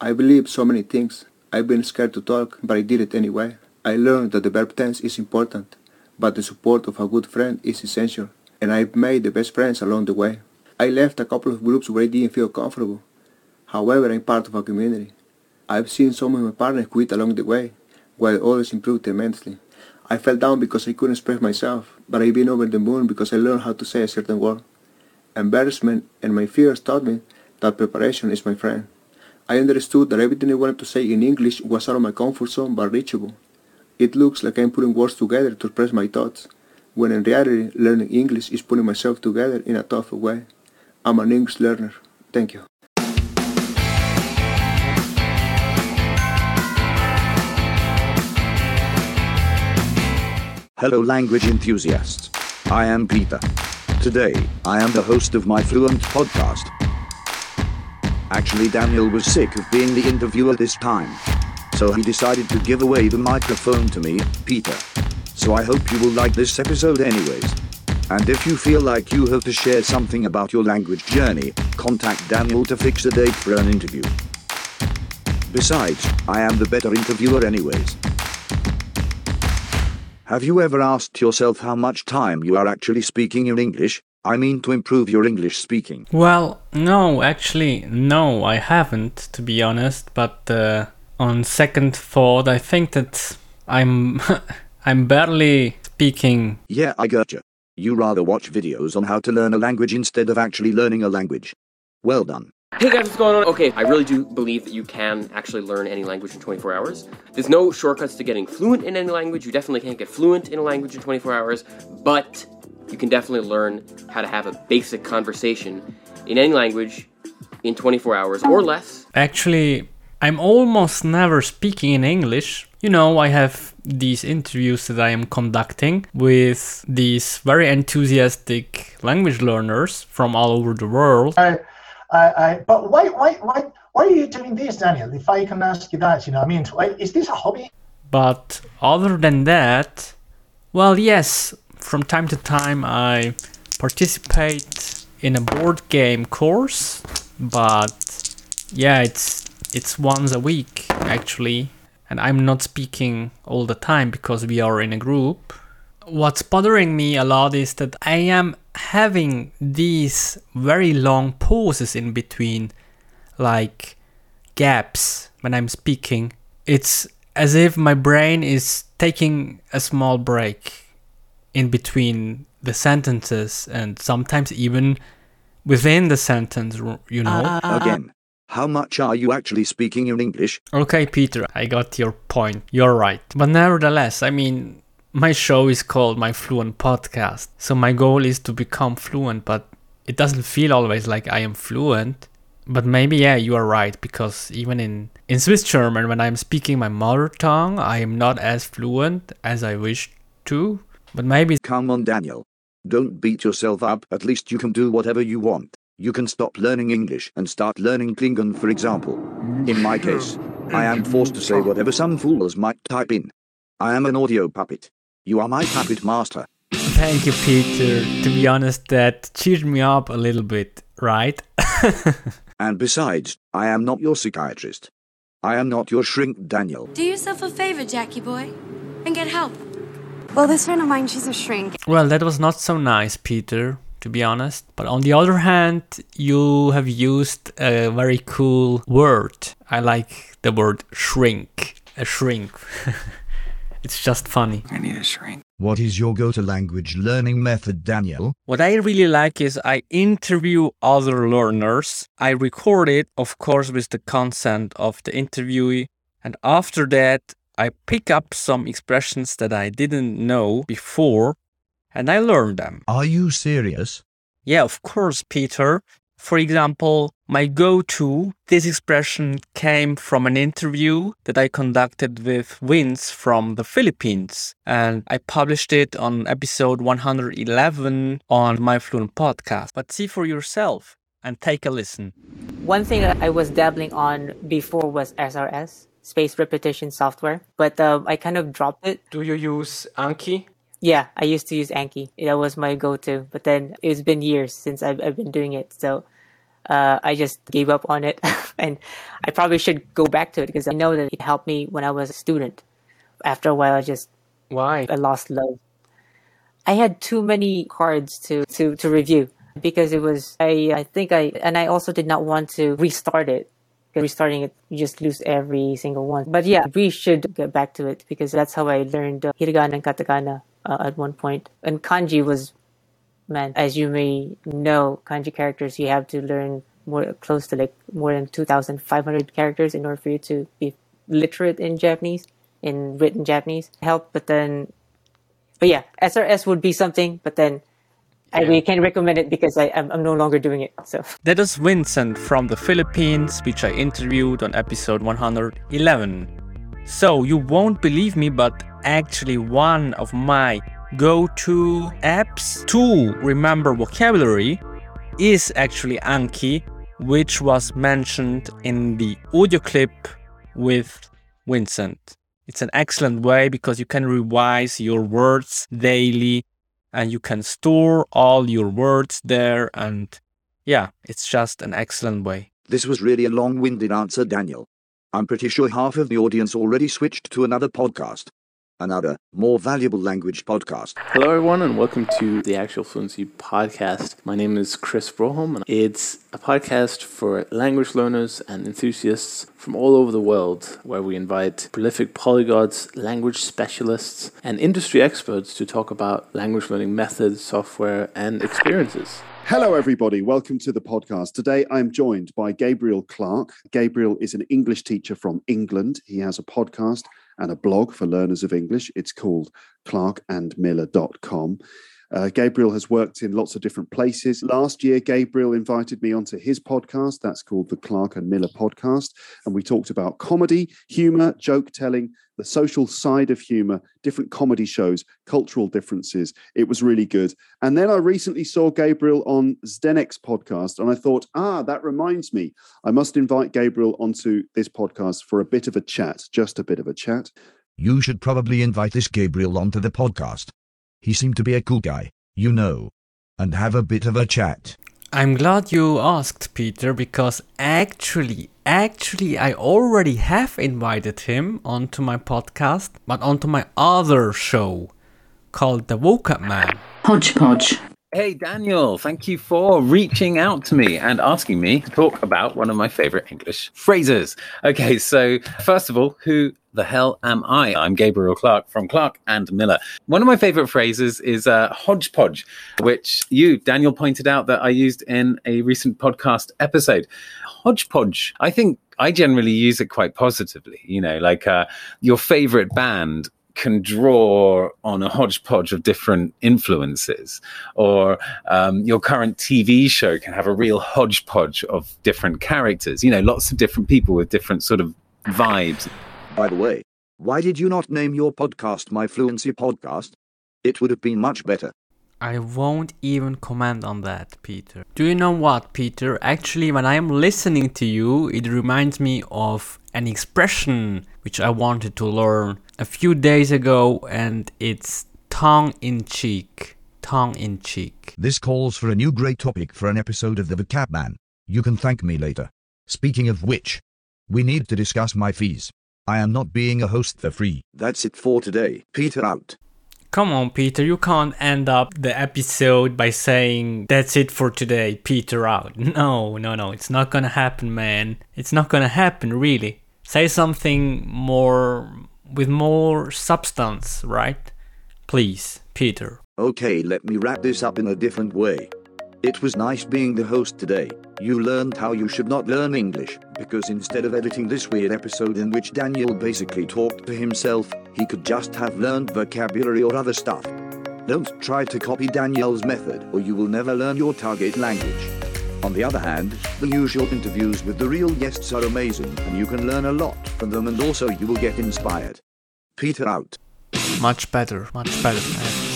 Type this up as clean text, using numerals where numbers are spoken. I believe so many things. I've been scared to talk, but I did it anyway. I learned that the verb tense is important, but the support of a good friend is essential, and I've made the best friends along the way. I left a couple of groups where I didn't feel comfortable. However, I'm part of a community. I've seen some of my partners quit along the way, while others improved immensely. I fell down because I couldn't express myself, but I've been over the moon because I learned how to say a certain word. Embarrassment and my fears taught me that preparation is my friend. I understood that everything I wanted to say in English was out of my comfort zone but reachable. It looks like I'm putting words together to express my thoughts, when in reality learning English is putting myself together in a tougher way. I'm an English learner. Thank you. Hello language enthusiasts. I am Peter. Today, I am the host of my Fluent Podcast. Actually, Daniel was sick of being the interviewer this time, so he decided to give away the microphone to me, Peter. So I hope you will like this episode anyways. And if you feel like you have to share something about your language journey, contact Daniel to fix a date for an interview. Besides, I am the better interviewer anyways. Have you ever asked yourself how much time you are actually speaking in English? I mean to improve your English speaking. Well, no, actually, no, I haven't, to be honest, but on second thought, I think that I'm barely speaking. Yeah, I gotcha. You rather watch videos on how to learn a language instead of actually learning a language. Well done. Hey guys, what's going on? Okay, I really do believe that you can actually learn any language in 24 hours. There's no shortcuts to getting fluent in any language. You definitely can't get fluent in a language in 24 hours, but you can definitely learn how to have a basic conversation in any language in 24 hours or less. Actually, I'm almost never speaking in English. You know, I have these interviews that I am conducting with these very enthusiastic language learners from all over the world. But why are you doing this, Daniel? If I can ask you that, you know, I mean, is this a hobby? But other than that, well, yes, from time to time I participate in a board game course, but yeah, it's once a week, actually, and I'm not speaking all the time because we are in a group. What's bothering me a lot is that I am having these very long pauses in between, like gaps when I'm speaking. It's as if my brain is taking a small break in between the sentences and sometimes even within the sentence, you know. Again, how much are you actually speaking in English? Okay, Peter, I got your point. You're right. But nevertheless, I mean, my show is called My Fluent Podcast, so my goal is to become fluent, but it doesn't feel always like I am fluent. But maybe, yeah, you are right, because even in Swiss German, when I'm speaking my mother tongue, I am not as fluent as I wish to, but maybe... Come on, Daniel. Don't beat yourself up. At least you can do whatever you want. You can stop learning English and start learning Klingon, for example. In my case, I am forced to say whatever some fools might type in. I am an audio puppet. You are my puppet master. Thank you, Peter. To be honest, that cheered me up a little bit, right? And besides, I am not your psychiatrist. I am not your shrink, Daniel. Do yourself a favor, Jackie boy, and get help. Well, this friend of mine, she's a shrink. Well, that was not so nice, Peter, to be honest. But on the other hand, you have used a very cool word. I like the word shrink. A shrink. It's just funny. I need a shrink. What is your go-to language learning method, Daniel? What I really like is I interview other learners. I record it, of course, with the consent of the interviewee. And after that, I pick up some expressions that I didn't know before, and I learn them. Are you serious? Yeah, of course, Peter. For example, my go-to, this expression came from an interview that I conducted with Vince from the Philippines, and I published it on episode 111 on My Fluent Podcast. But see for yourself and take a listen. One thing that I was dabbling on before was SRS, Spaced Repetition Software, but I kind of dropped it. Do you use Anki? Yeah, I used to use Anki. That was my go-to, but then it's been years since I've been doing it, so I just gave up on it. And I probably should go back to it because I know that it helped me when I was a student. After a while, I just... Why? I lost love. I had too many cards to review because it was... I also did not want to restart it. Because restarting it, you just lose every single one. But yeah, we should get back to it because that's how I learned Hiragana and Katakana at one point. And kanji was... Man, as you may know, kanji characters, you have to learn more than 2,500 characters in order for you to be literate in Japanese, in written Japanese. But yeah, SRS would be something, but then we can't recommend it because I'm no longer doing it. So that is Vincent from the Philippines, which I interviewed on episode 111. So you won't believe me, but actually one of my go-to apps to remember vocabulary is actually Anki, which was mentioned in the audio clip with Vincent. It's an excellent way because you can revise your words daily and you can store all your words there, and yeah, it's just an excellent way. This was really a long-winded answer, Daniel. I'm pretty sure half of the audience already switched to another podcast. Another, more valuable language podcast. Hello, everyone, and welcome to the Actual Fluency Podcast. My name is Chris Broholm, and it's a podcast for language learners and enthusiasts from all over the world, where we invite prolific polyglots, language specialists, and industry experts to talk about language learning methods, software, and experiences. Hello, everybody. Welcome to the podcast. Today, I'm joined by Gabriel Clark. Gabriel is an English teacher from England. He has a podcast and a blog for learners of English. It's called clarkandmiller.com. Gabriel has worked in lots of different places. Last year, Gabriel invited me onto his podcast. That's called the Clark and Miller Podcast. And we talked about comedy, humor, joke telling, the social side of humor, different comedy shows, cultural differences. It was really good. And then I recently saw Gabriel on Zdenek's podcast. And I thought, that reminds me. I must invite Gabriel onto this podcast for a bit of a chat, just a bit of a chat. You should probably invite this Gabriel onto the podcast. He seemed to be a cool guy, you know, and have a bit of a chat. I'm glad you asked, Peter, because actually, I already have invited him onto my podcast, but onto my other show called The Woke Up Man. Hodgepodge. Hey, Daniel, thank you for reaching out to me and asking me to talk about one of my favorite English phrases. Okay, so first of all, who the hell am I? I'm Gabriel Clark from Clark and Miller. One of my favorite phrases is hodgepodge, which you, Daniel, pointed out that I used in a recent podcast episode. Hodgepodge, I think I generally use it quite positively, you know, like your favorite band can draw on a hodgepodge of different influences, or your current TV show can have a real hodgepodge of different characters, you know, lots of different people with different sort of vibes. By the way, why did you not name your podcast My Fluency Podcast? It would have been much better. I won't even comment on that, Peter. Do you know what, Peter? Actually, when I am listening to you, it reminds me of an expression which I wanted to learn a few days ago, and it's tongue-in-cheek. Tongue-in-cheek. This calls for a new great topic for an episode of The Vocab Man. You can thank me later. Speaking of which, we need to discuss my fees. I am not being a host for free. That's it for today. Peter out. Come on, Peter, you can't end up the episode by saying, that's it for today, Peter out. No, it's not gonna happen, man. It's not gonna happen, really. Say something more... with more substance, right? Please, Peter. Okay, let me wrap this up in a different way. It was nice being the host today. You learned how you should not learn English, because instead of editing this weird episode in which Daniel basically talked to himself, he could just have learned vocabulary or other stuff. Don't try to copy Daniel's method, or you will never learn your target language. On the other hand, the usual interviews with the real guests are amazing, and you can learn a lot from them, and also you will get inspired. Peter out. Much better, much better.